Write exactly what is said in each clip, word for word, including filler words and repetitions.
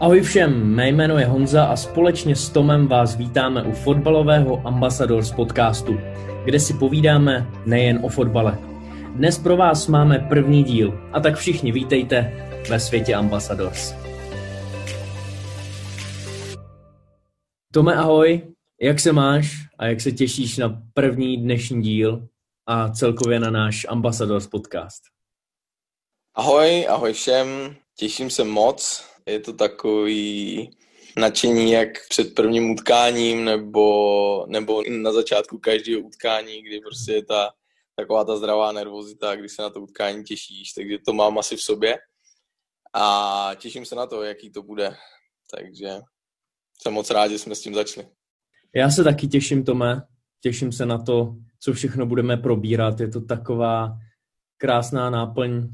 Ahoj všem, mé jméno je Honza a společně s Tomem vás vítáme u fotbalového Ambassadors podcastu, kde si povídáme nejen o fotbale. Dnes pro vás máme první díl, a tak všichni vítejte ve světě Ambassadors. Tome, ahoj, jak se máš a jak se těšíš na první dnešní díl a celkově na náš Ambassadors podcast? Ahoj, ahoj všem, těším se moc. Je to takový nadšení jak před prvním utkáním nebo, nebo na začátku každého utkání, kdy prostě je ta, taková ta zdravá nervozita, kdy se na to utkání těšíš, takže to mám asi v sobě a těším se na to, jaký to bude, takže jsem moc rád, že jsme s tím začali. Já se taky těším, Tome, těším se na to, co všechno budeme probírat, je to taková krásná náplň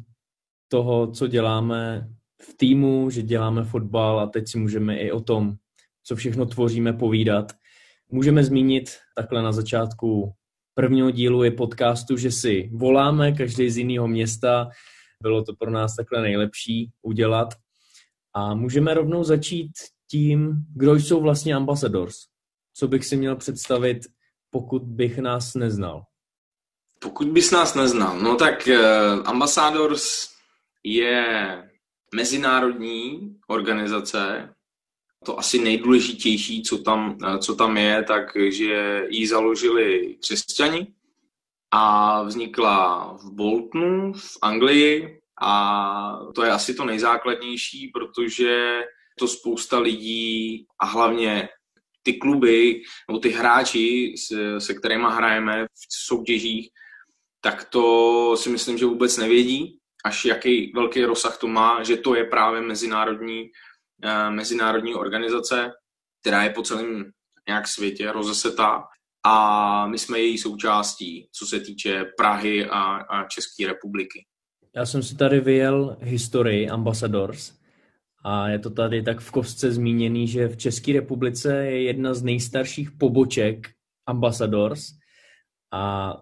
toho, co děláme v týmu, že děláme fotbal a teď si můžeme i o tom, co všechno tvoříme, povídat. Můžeme zmínit takhle na začátku prvního dílu je podcastu, že si voláme každý z jiného města. Bylo to pro nás takhle nejlepší udělat. A můžeme rovnou začít tím, kdo jsou vlastně Ambassadors. Co bych si měl představit, pokud bych nás neznal? Pokud bys nás neznal, no tak uh, Ambassadors je mezinárodní organizace, to asi nejdůležitější, co tam, co tam je, takže ji založili křesťani a vznikla v Boltonu, v Anglii a to je asi to nejzákladnější, protože to spousta lidí a hlavně ty kluby nebo ty hráči, se, se kterými hrajeme v soutěžích, tak to si myslím, že vůbec nevědí, až jaký velký rozsah to má, že to je právě mezinárodní, eh, mezinárodní organizace, která je po celém nějak světě rozesetá a my jsme její součástí, co se týče Prahy a, a České republiky. Já jsem si tady vyjel historii Ambassadors a je to tady tak v kostce zmíněný, že v České republice je jedna z nejstarších poboček Ambassadors a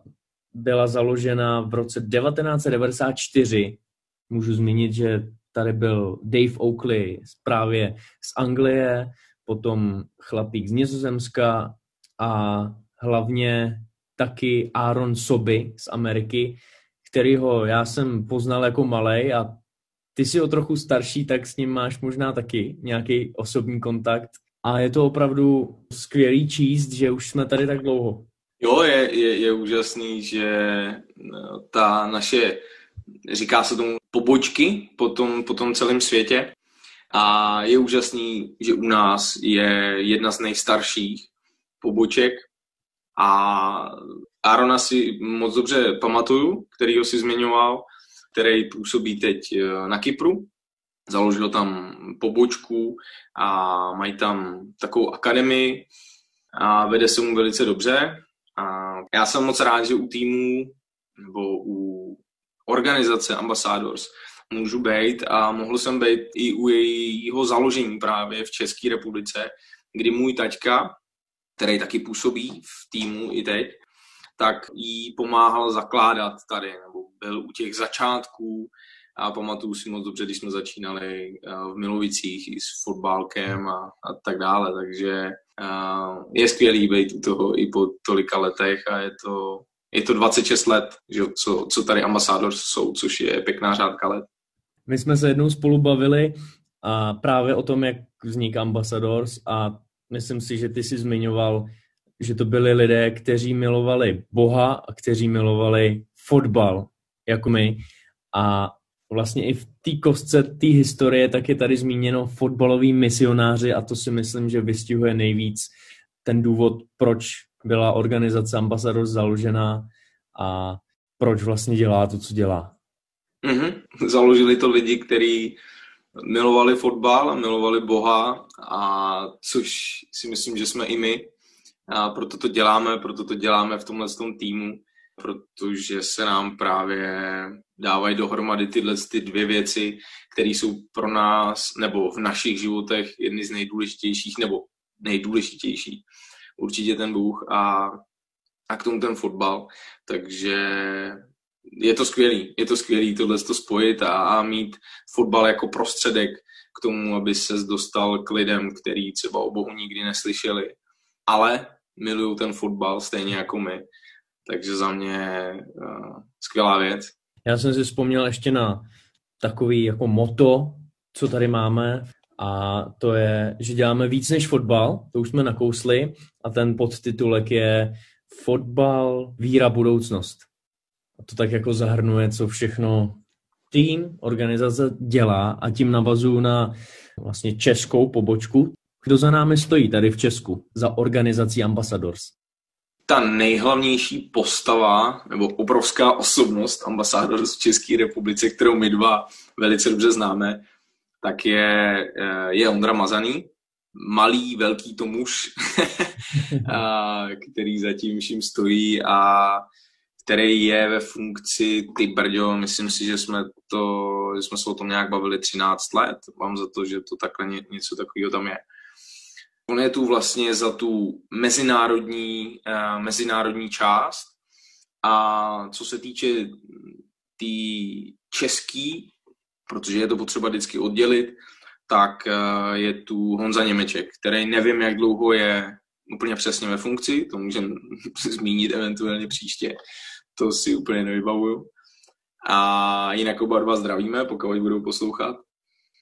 byla založena v roce devatenáct set devadesát čtyři. Můžu zmínit, že tady byl Dave Oakley právě z Anglie, potom chlapík z Nizozemska a hlavně taky Aaron Sobey z Ameriky, kterýho já jsem poznal jako malej a ty jsi o trochu starší, tak s ním máš možná taky nějaký osobní kontakt. A je to opravdu skvělý číst, že už jsme tady tak dlouho. Jo, je, je, je úžasný, že ta naše, říká se tomu, pobočky po tom, po tom celém světě a je úžasný, že u nás je jedna z nejstarších poboček a Arona si moc dobře pamatuju, kterýho si zmiňoval, který působí teď na Kypru. Založil tam pobočku a mají tam takovou akademii a vede se mu velice dobře. A já jsem moc rád, že u týmu nebo u organizace Ambassadors můžu být a mohl jsem být i u jejího založení právě v České republice, kdy můj taťka, který taky působí v týmu i teď, tak jí pomáhal zakládat tady, nebo byl u těch začátků a pamatuju si moc dobře, když jsme začínali v Milovicích i s fotbálkem a, a tak dále, takže Uh, je skvělý být u toho i po tolika letech a je to, je to dvacet šest let, že, co, co tady Ambassadors jsou, což je pěkná řádka let. My jsme se jednou spolu bavili a právě o tom, jak vznik Ambassadors a myslím si, že ty jsi zmiňoval, že to byli lidé, kteří milovali Boha a kteří milovali fotbal, jako my. A vlastně i v té kostce té historie tak je tady zmíněno fotbaloví misionáři a to si myslím, že vystihuje nejvíc ten důvod, proč byla organizace Ambassadors založená a proč vlastně dělá to, co dělá. Mm-hmm. Založili to lidi, kteří milovali fotbal a milovali Boha, a což si myslím, že jsme i my. A proto to děláme, proto to děláme v tomhle tom týmu, protože se nám právě dávají dohromady tyhle ty dvě věci, které jsou pro nás nebo v našich životech jedny z nejdůležitějších nebo nejdůležitější. Určitě ten Bůh a, a k tomu ten fotbal. Takže je to skvělý, je to skvělý tohle spojit a, a mít fotbal jako prostředek k tomu, aby ses dostal k lidem, který třeba o Bohu nikdy neslyšeli. Ale miluju ten fotbal stejně jako my. Takže za mě uh, skvělá věc. Já jsem si vzpomněl ještě na takový jako motto, co tady máme, a to je, že děláme víc než fotbal, to už jsme nakousli, a ten podtitulek je Fotbal, víra, budoucnost. A to tak jako zahrnuje, co všechno tým, organizace dělá, a tím navazuju na vlastně českou pobočku. Kdo za námi stojí tady v Česku za organizací Ambassadors? Ta nejhlavnější postava nebo obrovská osobnost Ambassadors v České republice, kterou my dva velice dobře známe, tak je, je Ondra Mazaný, malý, velký to muž, který za tím vším stojí a který je ve funkci, ty brďo, myslím si, že jsme, to, že jsme se o tom nějak bavili třináct let, mám za to, že to takhle ně, něco takového tam je. On je tu vlastně za tu mezinárodní, uh, mezinárodní část, a co se týče tý český, protože je to potřeba vždycky oddělit, tak uh, je tu Honza Němeček, který nevím, jak dlouho je úplně přesně ve funkci, to můžeme zmínit eventuálně příště, to si úplně nevybavuju. A jinak oba dva zdravíme, pokud budou poslouchat.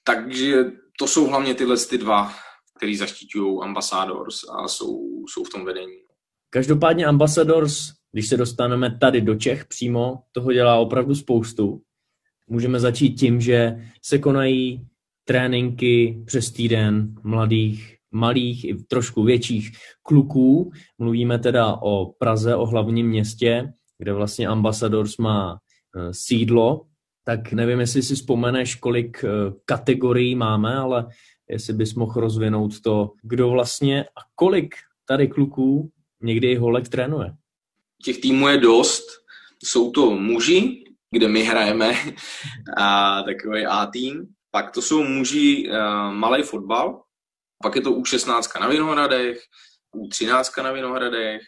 Takže to jsou hlavně tyhle ty dva, který zaštiťují Ambassadors a jsou, jsou v tom vedení. Každopádně Ambassadors, když se dostaneme tady do Čech přímo, toho dělá opravdu spoustu. Můžeme začít tím, že se konají tréninky přes týden mladých, malých i trošku větších kluků. Mluvíme teda o Praze, o hlavním městě, kde vlastně Ambassadors má sídlo. Tak nevím, jestli si vzpomeneš, kolik kategorií máme, ale jestli bys mohl rozvinout to, kdo vlastně a kolik tady kluků, někdy i holek, trénuje. Těch týmů je dost. Jsou to muži, kde my hrajeme, a takový A tým. Pak to jsou muži uh, malej fotbal, pak je to U šestnáct na Vinohradech, U třináct na Vinohradech,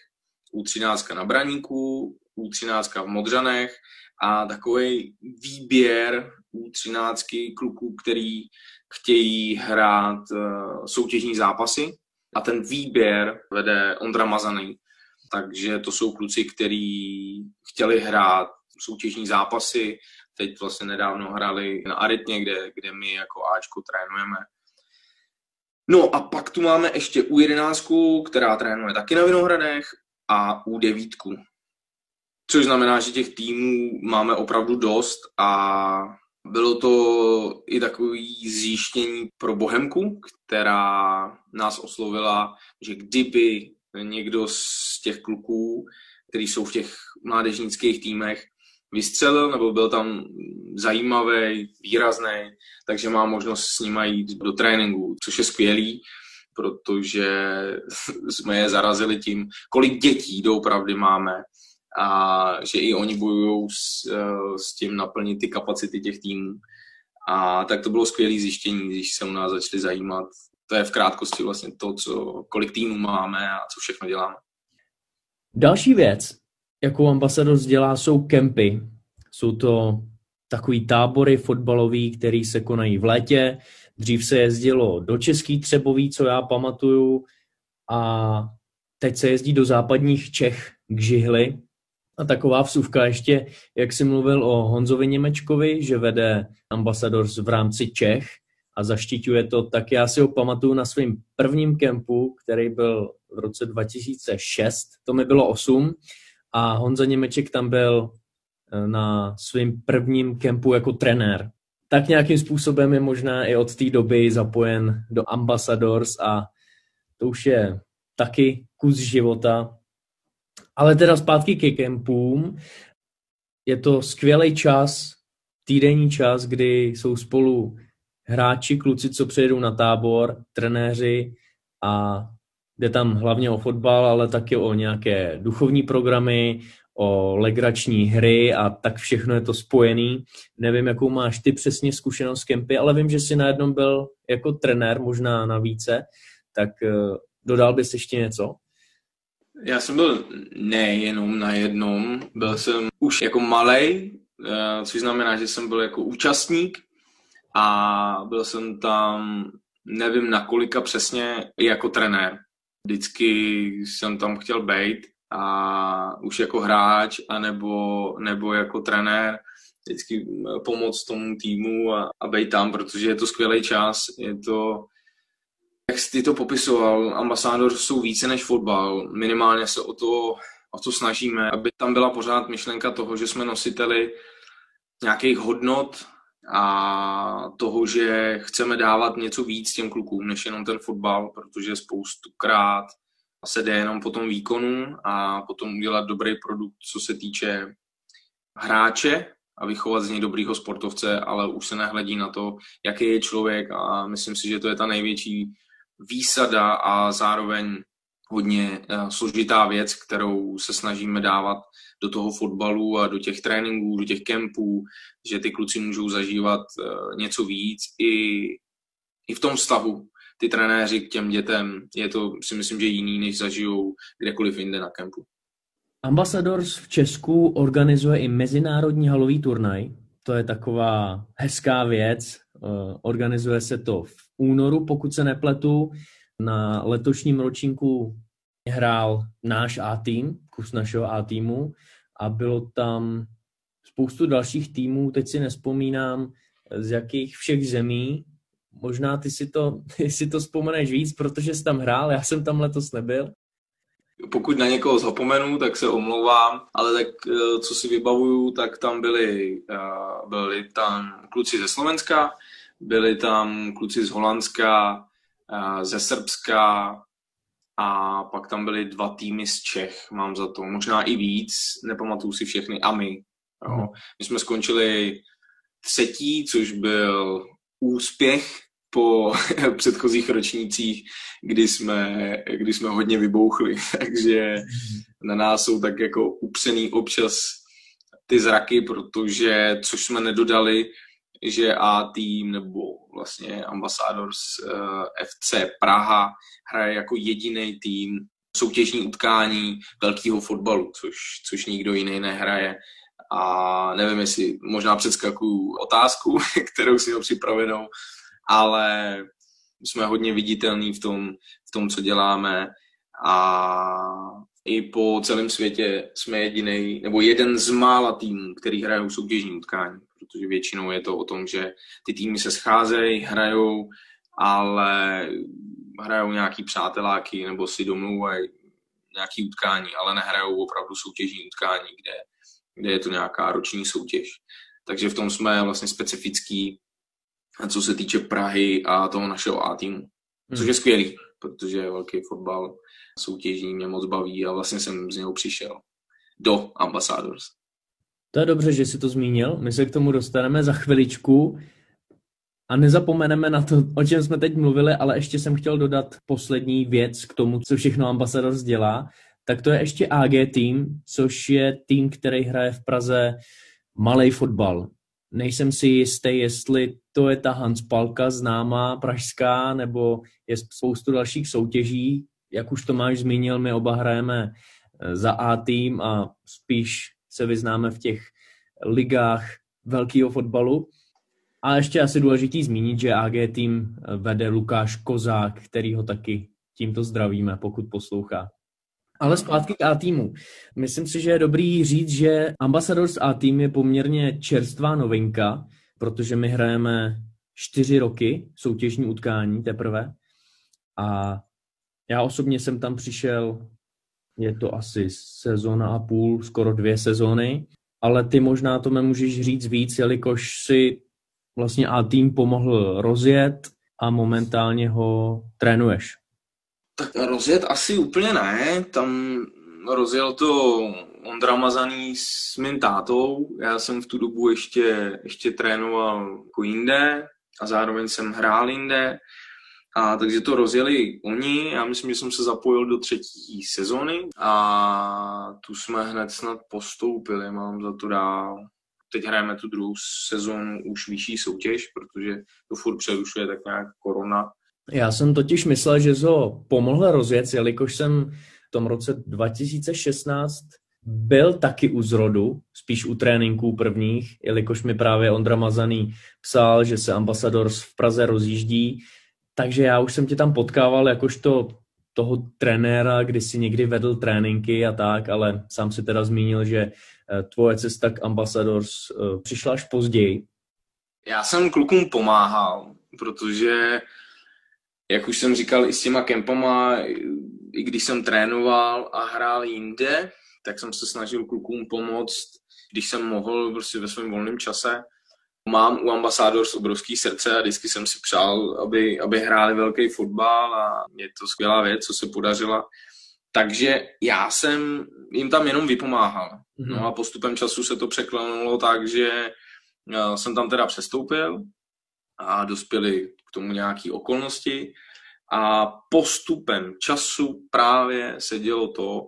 U třináct na Braníku, U třináct v Modřanech a takový výběr U třináct kluků, který chtějí hrát soutěžní zápasy, a ten výběr vede Ondra Mazaný. Takže to jsou kluci, kteří chtěli hrát soutěžní zápasy, teď vlastně nedávno hráli na Aritně, kde, kde my jako Ačko trénujeme. No a pak tu máme ještě U jedenáct, která trénuje taky na Vinohradech, a U devět. Což znamená, že těch týmů máme opravdu dost, a bylo to i takový zjištění pro Bohemku, která nás oslovila, že kdyby někdo z těch kluků, který jsou v těch mládežnických týmech, vystřelil nebo byl tam zajímavý, výrazný, takže má možnost s nima jít do tréninku, což je skvělý, protože jsme je zarazili tím, kolik dětí doopravdy máme, a že i oni bojují s, s tím naplnit ty kapacity těch týmů. A tak to bylo skvělé zjištění, když se u nás začali zajímat. To je v krátkosti vlastně to, co, kolik týmů máme a co všechno děláme. Další věc, jakou Ambassadors dělá, jsou kempy. Jsou to takový tábory fotbalový, který se konají v létě. Dřív se jezdilo do Český Třeboví, co já pamatuju, a teď se jezdí do západních Čech k Žihli. A taková vsuvka ještě, jak jsi mluvil o Honzovi Němečkovi, že vede Ambassadors v rámci Čech a zaštiťuje to, tak já si ho pamatuju na svém prvním kempu, který byl v roce dva tisíce šest, to mi bylo osm, a Honza Němeček tam byl na svém prvním kempu jako trenér. Tak nějakým způsobem je možná i od té doby zapojen do Ambassadors, a to už je taky kus života. Ale teda zpátky ke kempům. Je to skvělý čas, týdenní čas, kdy jsou spolu hráči, kluci, co přijedou na tábor, trenéři, a jde tam hlavně o fotbal, ale taky o nějaké duchovní programy, o legrační hry, a tak všechno je to spojený. Nevím, jakou máš ty přesně zkušenost s kempy, ale vím, že jsi na jednom byl jako trenér, možná na více, tak dodal bys ještě něco? Já jsem byl nejenom na jednom, byl jsem už jako malej, což znamená, že jsem byl jako účastník, a byl jsem tam, nevím na kolika přesně, i jako trenér. Vždycky jsem tam chtěl bejt a už jako hráč anebo, nebo jako trenér vždycky pomoct tomu týmu a, a bejt tam, protože je to skvělý čas, je to... Jak jsi to popisoval, Ambassadors jsou více než fotbal. Minimálně se o to, o to snažíme, aby tam byla pořád myšlenka toho, že jsme nositeli nějakých hodnot a toho, že chceme dávat něco víc těm klukům, než jenom ten fotbal, protože spoustukrát se jde jenom po tom výkonu a potom udělat dobrý produkt, co se týče hráče a vychovat z něj dobrýho sportovce, ale už se nehledí na to, jaký je člověk a myslím si, že to je ta největší výsada a zároveň hodně složitá věc, kterou se snažíme dávat do toho fotbalu a do těch tréninků, do těch kempů, že ty kluci můžou zažívat něco víc i, i v tom vztahu. Ty trenéři k těm dětem, je to si myslím, že jiný, než zažijou kdekoliv jinde na kempu. Ambassadors v Česku organizuje i mezinárodní halový turnaj. To je taková hezká věc. Organizuje se to v únoru, pokud se nepletu. Na letošním ročníku hrál náš A-tým, kus našeho A-týmu a bylo tam spoustu dalších týmů, teď si nevzpomínám, z jakých všech zemí. Možná ty si to, ty si to vzpomeneš víc, protože jsi tam hrál, já jsem tam letos nebyl. Pokud na někoho zapomenu, tak se omlouvám, ale tak, co si vybavuju, tak tam byli, byli tam kluci ze Slovenska, byli tam kluci z Holandska, ze Srbska a pak tam byly dva týmy z Čech, mám za to, možná i víc, nepamatuju si všechny, a my. Jo. My jsme skončili třetí, což byl úspěch po předchozích ročnících, kdy jsme, kdy jsme hodně vybouchli, takže na nás jsou tak jako upřený občas ty zraky, protože což jsme nedodali, že A tým nebo vlastně Ambassadors F C Praha hraje jako jediný tým soutěžní utkání velkého fotbalu, což, což nikdo jiný nehraje. A nevím, jestli možná předskakuju otázku, kterou si ho připravenou, ale jsme hodně viditelní v tom, v tom, co děláme a i po celém světě jsme jediný nebo jeden z mála týmů, který hrajou soutěžní utkání, protože většinou je to o tom, že ty týmy se scházejí, hrajou, ale hrajou nějaký přáteláky nebo si domlouvají nějaký utkání, ale nehrajou opravdu soutěžní utkání, kde, kde je to nějaká roční soutěž. Takže v tom jsme vlastně specifický, co se týče Prahy a toho našeho A-týmu, což je skvělý, protože velký fotbal soutěžní mě moc baví a vlastně jsem z něho přišel do Ambassadors. To je dobře, že jsi to zmínil. My se k tomu dostaneme za chviličku a nezapomeneme na to, o čem jsme teď mluvili, ale ještě jsem chtěl dodat poslední věc k tomu, co všechno Ambassadors dělá. Tak to je ještě A G tým, což je tým, který hraje v Praze malej fotbal. Nejsem si jistý, jestli to je ta Hanspalka známá pražská, nebo je spoustu dalších soutěží. Jak už Tomáš zmínil, my oba hrajeme za A tým a spíš se vyznáme v těch ligách velkého fotbalu. A ještě asi důležitý zmínit, že A G tým vede Lukáš Kozák, který ho taky tímto zdravíme, pokud poslouchá. Ale zpátky k A-týmu. Myslím si, že je dobrý říct, že Ambassadors A-tým je poměrně čerstvá novinka, protože my hrajeme čtyři roky soutěžní utkání teprve. A já osobně jsem tam přišel, je to asi sezona a půl, skoro dvě sezony, ale ty možná to mě můžeš říct víc, jelikož si vlastně A-tým pomohl rozjet a momentálně ho trénuješ. Tak rozjet asi úplně ne, tam rozjel to Ondra Mazaný s mým tátou, já jsem v tu dobu ještě, ještě trénoval jako jinde a zároveň jsem hrál jinde, a takže to rozjeli oni, já myslím, že jsem se zapojil do třetí sezony a tu jsme hned snad postoupili, mám za to dál. Teď hrajeme tu druhou sezonu už vyšší soutěž, protože to furt přerušuje tak nějak korona. Já jsem totiž myslel, že ho pomohl rozjet, jelikož jsem v tom roce dva tisíce šestnáct byl taky u zrodu, spíš u tréninků prvních, jelikož mi právě Ondra Mazaný psal, že se Ambassadors v Praze rozjíždí, takže já už jsem tě tam potkával jakožto toho trenéra, kdy si někdy vedl tréninky a tak, ale sám si teda zmínil, že tvoje cesta k Ambassadors přišla až později. Já jsem klukům pomáhal, protože, jak už jsem říkal, i s těma kempama, i když jsem trénoval a hrál jinde, tak jsem se snažil klukům pomoct, když jsem mohl prostě ve svém volném čase. Mám u Ambassadors obrovský srdce a vždycky jsem si přál, aby, aby hráli velký fotbal a je to skvělá věc, co se podařila. Takže já jsem jim tam jenom vypomáhal. No a postupem času se to překlenulo tak, že jsem tam teda přestoupil a dospěli k tomu nějaké okolnosti a postupem času právě se dělo to,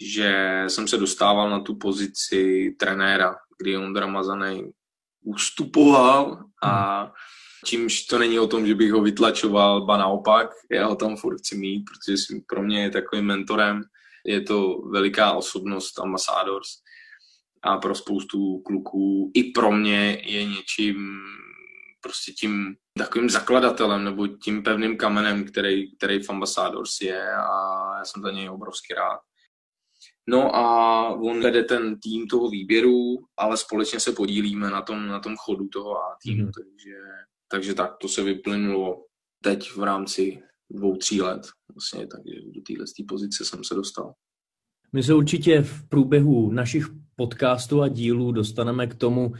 že jsem se dostával na tu pozici trenéra, kdy Ondra Mazaný ustupoval a čímž to není o tom, že bych ho vytlačoval, ba naopak, já ho tam furt chci mít, protože jsem pro mě je takovým mentorem, je to veliká osobnost Ambassadors a pro spoustu kluků i pro mě je něčím prostě tím takovým zakladatelem nebo tím pevným kamenem, který, který v Ambassadors je a já jsem za něj obrovsky rád. No a on vede ten tým toho výběru, ale společně se podílíme na tom, na tom chodu toho A týmu, takže, takže tak, to se vyplynulo teď v rámci dvou, tří let, vlastně, takže do téhle pozice jsem se dostal. My se určitě v průběhu našich podcastů a dílů dostaneme k tomu,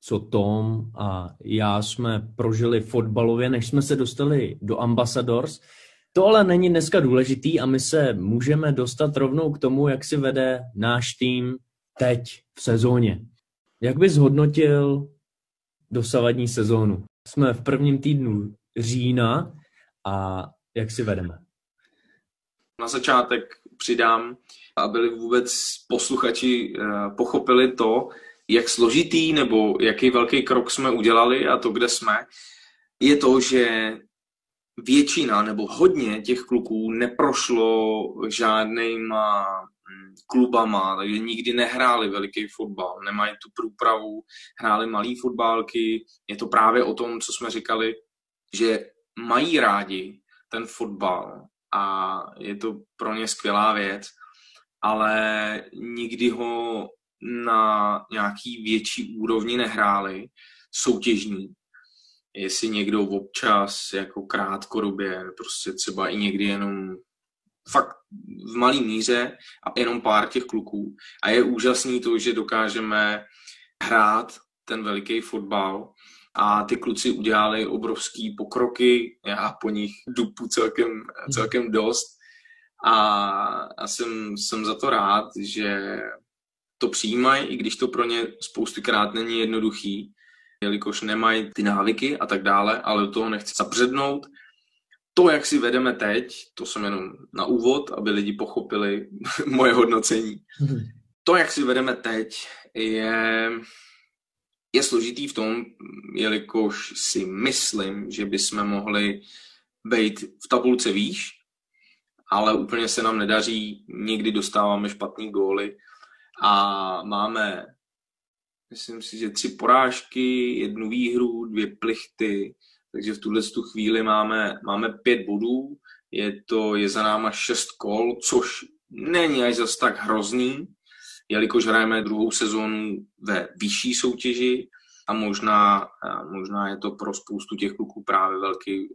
co Tom a já jsme prožili fotbalově, než jsme se dostali do Ambassadors. To ale není dneska důležitý a my se můžeme dostat rovnou k tomu, jak si vede náš tým teď v sezóně. Jak bys zhodnotil dosavadní sezónu? Jsme v prvním týdnu října a jak si vedeme? Na začátek přidám, aby vůbec posluchači pochopili to, jak složitý nebo jaký velký krok jsme udělali a to, kde jsme, je to, že většina nebo hodně těch kluků neprošlo žádnýma klubama, takže nikdy nehráli veliký fotbal, nemají tu průpravu, hráli malý fotbálky. Je to právě o tom, co jsme říkali, že mají rádi ten fotbal a je to pro ně skvělá věc, ale nikdy ho na nějaký větší úrovni nehráli, soutěžní. Jestli někdo občas, jako krátkodobě, prostě třeba i někdy jenom fakt v malý míře a jenom pár těch kluků. A je úžasný to, že dokážeme hrát ten veliký fotbal a ty kluci udělali obrovský pokroky, já po nich dupu celkem, celkem dost a, a jsem, jsem za to rád, že to přijímají, i když to pro ně spoustukrát není jednoduchý, jelikož nemají ty návyky a tak dále, ale do toho nechci zabřednout. To, jak si vedeme teď, to jsem jenom na úvod, aby lidi pochopili moje hodnocení. To, jak si vedeme teď, je, je složitý v tom, jelikož si myslím, že bychom mohli být v tabulce výš, ale úplně se nám nedaří, někdy dostáváme špatný góly a máme myslím si, že tři porážky, jednu výhru, dvě plichty, takže v tuhle tu chvíli máme, máme pět bodů, je, to, je za náma šest kol, což není až zas tak hrozný, jelikož hrajeme druhou sezónu ve vyšší soutěži a možná, možná je to pro spoustu těch kluků právě velký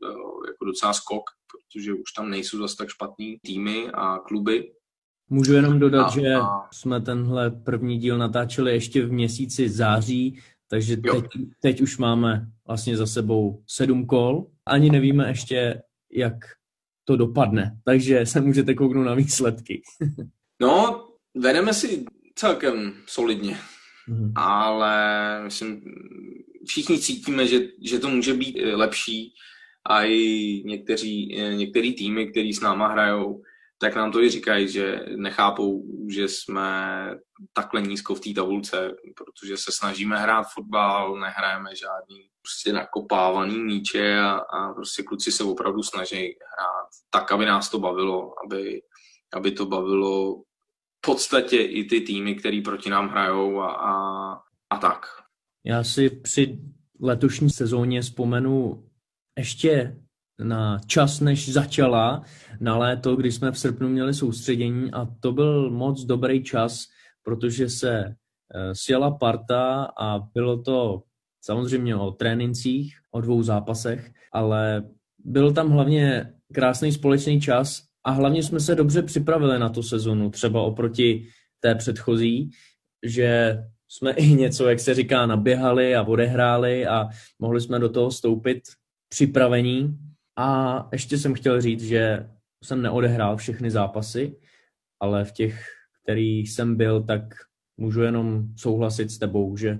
jako docela skok, protože už tam nejsou zas tak špatný týmy a kluby. Můžu jenom dodat, a, že a... jsme tenhle první díl natáčeli ještě v měsíci září, takže teď, teď už máme vlastně za sebou sedm kol. Ani nevíme ještě, jak to dopadne, takže se můžete kouknout na výsledky. No, vedeme si celkem solidně, mhm. ale myslím, všichni cítíme, že, že to může být lepší a i někteří, některý týmy, který s náma hrajou, tak nám to i říkají, že nechápou, že jsme takhle nízko v té tabulce, protože se snažíme hrát fotbal, nehrajeme žádný prostě nakopávaný míče a, a prostě kluci se opravdu snaží hrát tak, aby nás to bavilo, aby, aby to bavilo v podstatě i ty týmy, které proti nám hrajou a, a, a tak. Já si při letošní sezóně vzpomenu ještě na čas, než začala, na léto, kdy jsme v srpnu měli soustředění, a to byl moc dobrý čas, protože se sjela parta a bylo to samozřejmě o trénincích, o dvou zápasech, ale byl tam hlavně krásný společný čas a hlavně jsme se dobře připravili na tu sezonu, třeba oproti té předchozí, že jsme i něco, jak se říká, naběhali a odehráli a mohli jsme do toho vstoupit připravení. A ještě jsem chtěl říct, že jsem neodehrál všechny zápasy, ale v těch, kterých jsem byl, tak můžu jenom souhlasit s tebou, že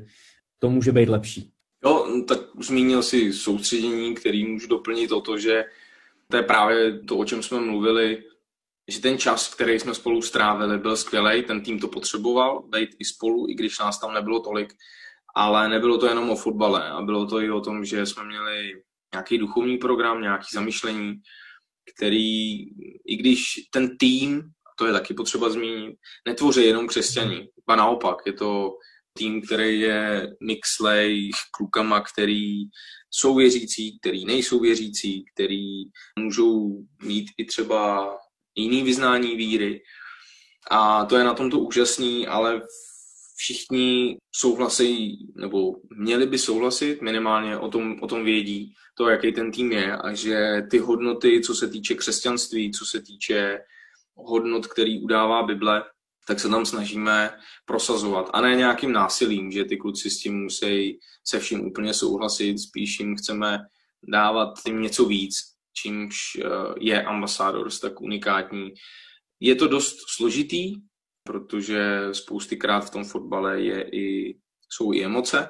to může být lepší. Jo, tak zmínil jsi soustředění, který můžu doplnit o to, že to je právě to, o čem jsme mluvili, že ten čas, který jsme spolu strávili, byl skvělej, ten tým to potřeboval, být i spolu, i když nás tam nebylo tolik, ale nebylo to jenom o fotbale a bylo to i o tom, že jsme měli nějaký duchovní program, nějaký zamyšlení, který, i když ten tým, to je taky potřeba zmínit, netvoří jenom křesťaní, ba naopak, je to tým, který je mixlej klukama, který jsou věřící, který nejsou věřící, který můžou mít i třeba jiný vyznání víry. A to je na tomto úžasný, ale všichni souhlasí, nebo měli by souhlasit, minimálně o tom, o tom vědí, to, jaký ten tým je, a že ty hodnoty, co se týče křesťanství, co se týče hodnot, který udává Bible, tak se tam snažíme prosazovat. A ne nějakým násilím, že ty kluci s tím musí se vším úplně souhlasit, spíš jim chceme dávat jim něco víc, čímž je Ambassadors tak unikátní. Je to dost složitý, protože spoustykrát v tom fotbale je i, jsou i emoce,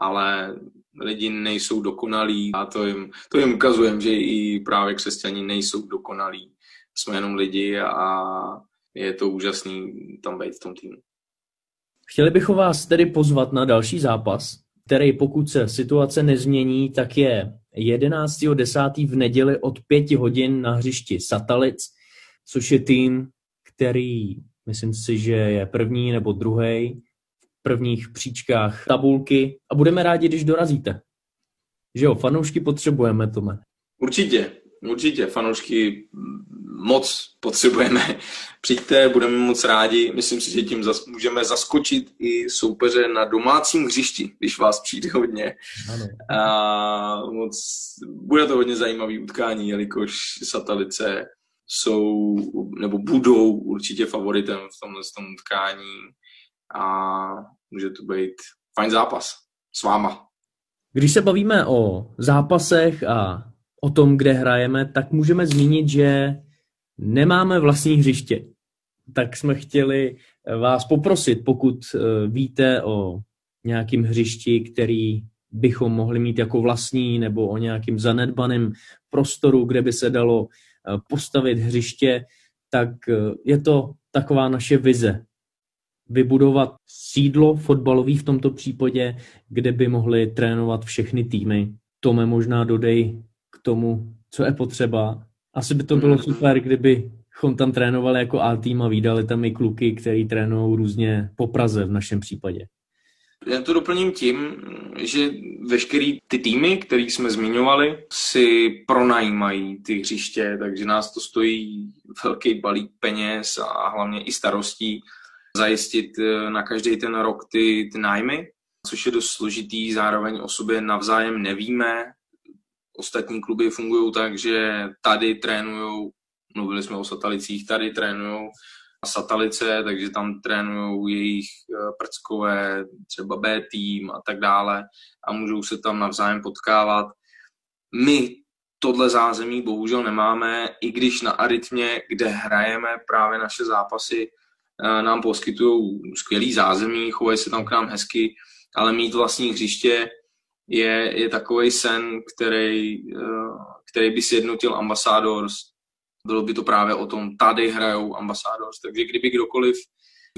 ale lidi nejsou dokonalí a to jim, to jim ukazujeme, že i právě křesťani nejsou dokonalí. Jsme jenom lidi a je to úžasný tam být v tom týmu. Chtěli bychom vás tedy pozvat na další zápas, který pokud se situace nezmění, tak je jedenáctého desátého v neděli od pěti hodin na hřišti Satalic, což je tým, který myslím si, že je první nebo druhý v prvních příčkách tabulky a budeme rádi, když dorazíte. Že jo, fanoušky potřebujeme, Tome. Určitě, určitě, fanoušky moc potřebujeme. Přijďte, budeme moc rádi. Myslím si, že tím zas, můžeme zaskočit i soupeře na domácím hřišti, když vás přijde hodně. Ano. A moc, bude to hodně zajímavý utkání, jelikož Satalice jsou, nebo budou určitě favoritem v tomhle tom utkání a může to být fajn zápas s váma. Když se bavíme o zápasech a o tom, kde hrajeme, tak můžeme zmínit, že nemáme vlastní hřiště. Tak jsme chtěli vás poprosit, pokud víte o nějakém hřišti, který bychom mohli mít jako vlastní, nebo o nějakým zanedbaném prostoru, kde by se dalo postavit hřiště, tak je to taková naše vize. Vybudovat sídlo fotbalové v tomto případě, kde by mohli trénovat všechny týmy. Tome, možná dodej k tomu, co je potřeba. Asi by to bylo super, kdybychom tam trénovali jako A-tým a vídali tam i kluky, který trénujou různě po Praze v našem případě. Já to doplním tím, že veškerý ty týmy, které jsme zmiňovali, si pronajímají ty hřiště, takže nás to stojí velký balík peněz a hlavně i starostí zajistit na každý ten rok ty, ty nájmy, což je dost složitý, zároveň o sobě navzájem nevíme. Ostatní kluby fungují tak, že tady trénujou, mluvili jsme o Satalicích, tady trénujou Satalice, takže tam trénujou jejich prckové, třeba B tým a tak dále a můžou se tam navzájem potkávat. My tohle zázemí bohužel nemáme, i když na Arytmě, kde hrajeme právě naše zápasy, nám poskytují skvělý zázemí, chovají se tam k nám hezky, ale mít vlastní hřiště je, je takovej sen, který, který by sjednotil Ambassadors. Bylo by to právě o tom, tady hrajou Ambassadors, takže kdyby kdokoliv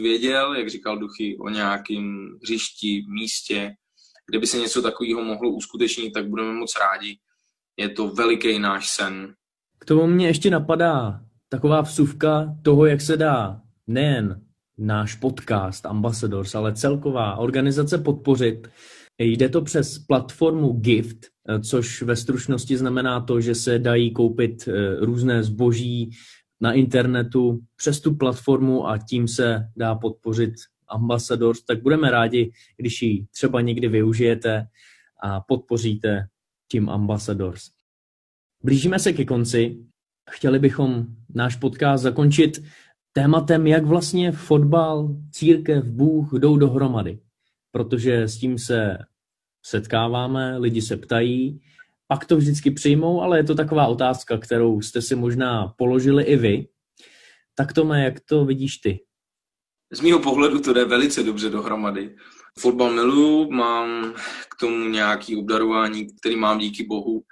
věděl, jak říkal Duchy, o nějakém hřišti, místě, kde by se něco takového mohlo uskutečnit, tak budeme moc rádi. Je to veliký náš sen. K tomu mě ještě napadá taková vsuvka toho, jak se dá nejen náš podcast Ambassadors, ale celková organizace podpořit. Jde to přes platformu Gift, což ve stručnosti znamená to, že se dají koupit různé zboží na internetu přes tu platformu a tím se dá podpořit Ambassadors. Tak budeme rádi, když ji třeba někdy využijete a podpoříte tím Ambassadors. Blížíme se ke konci. Chtěli bychom náš podcast zakončit tématem, jak vlastně fotbal, církev, Bůh jdou dohromady. Protože s tím se setkáváme, lidi se ptají, pak to vždycky přijmou, ale je to taková otázka, kterou jste si možná položili i vy. Tak Tome, jak to vidíš ty? Z mýho pohledu to jde velice dobře dohromady. Fotbal miluju, mám k tomu nějaké obdarování, který mám díky Bohu.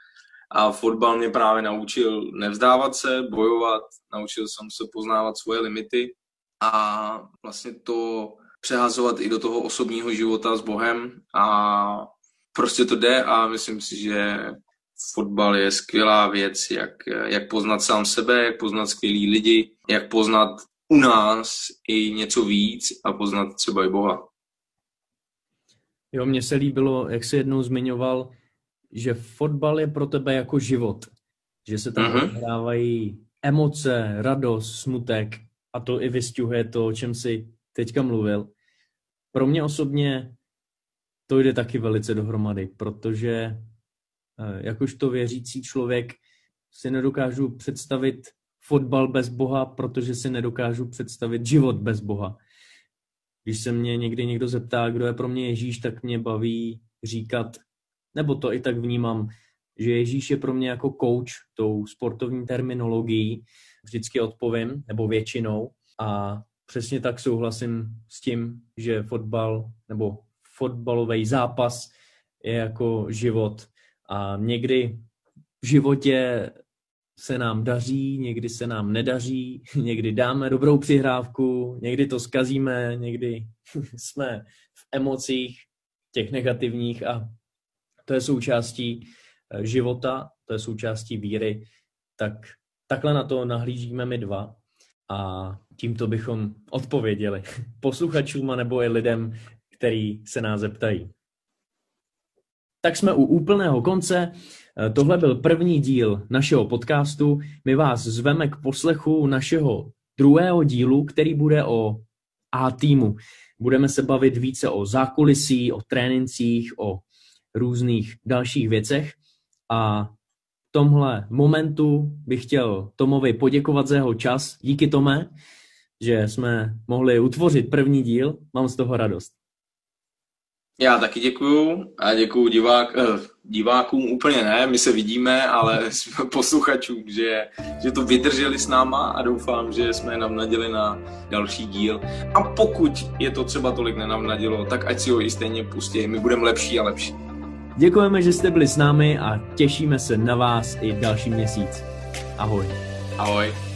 A fotbal mě právě naučil nevzdávat se, bojovat, naučil jsem se poznávat svoje limity a vlastně to přehazovat i do toho osobního života s Bohem a prostě to jde a myslím si, že fotbal je skvělá věc, jak, jak poznat sám sebe, jak poznat skvělý lidi, jak poznat u nás i něco víc a poznat třeba i Boha. Jo, mně se líbilo, jak jsi jednou zmiňoval, že fotbal je pro tebe jako život, že se tam odehrávají mm-hmm. emoce, radost, smutek a to i vystihuje to, o čem jsi teďka mluvil. Pro mě osobně to jde taky velice dohromady, protože jakožto věřící člověk si nedokážu představit fotbal bez Boha, protože si nedokážu představit život bez Boha. Když se mě někdy někdo zeptá, kdo je pro mě Ježíš, tak mě baví říkat, nebo to i tak vnímám, že Ježíš je pro mě jako coach, tou sportovní terminologií, vždycky odpovím, nebo většinou. A přesně tak souhlasím s tím, že fotbal nebo fotbalový zápas je jako život. A někdy v životě se nám daří, někdy se nám nedaří, někdy dáme dobrou přihrávku, někdy to zkazíme, někdy jsme v emocích těch negativních a to je součástí života, to je součástí víry, tak takhle na to nahlížíme my dva a tímto bychom odpověděli posluchačům a nebo i lidem, který se nás zeptají. Tak jsme u úplného konce. Tohle byl první díl našeho podcastu. My vás zveme k poslechu našeho druhého dílu, který bude o A-týmu. Budeme se bavit více o zákulisí, o trénincích, o různých dalších věcech a v tomhle momentu bych chtěl Tomovi poděkovat za jeho čas. Díky, Tome, že jsme mohli utvořit první díl. Mám z toho radost. Já taky děkuju a děkuju divák, eh, divákům úplně ne, my se vidíme, ale posluchačům, že, že to vydrželi s náma a doufám, že jsme je navnadili na další díl. A pokud je to třeba tolik nenavnadilo, tak ať si ho i stejně pustí, my budeme lepší a lepší. Děkujeme, že jste byli s námi a těšíme se na vás i další měsíc. Ahoj. Ahoj.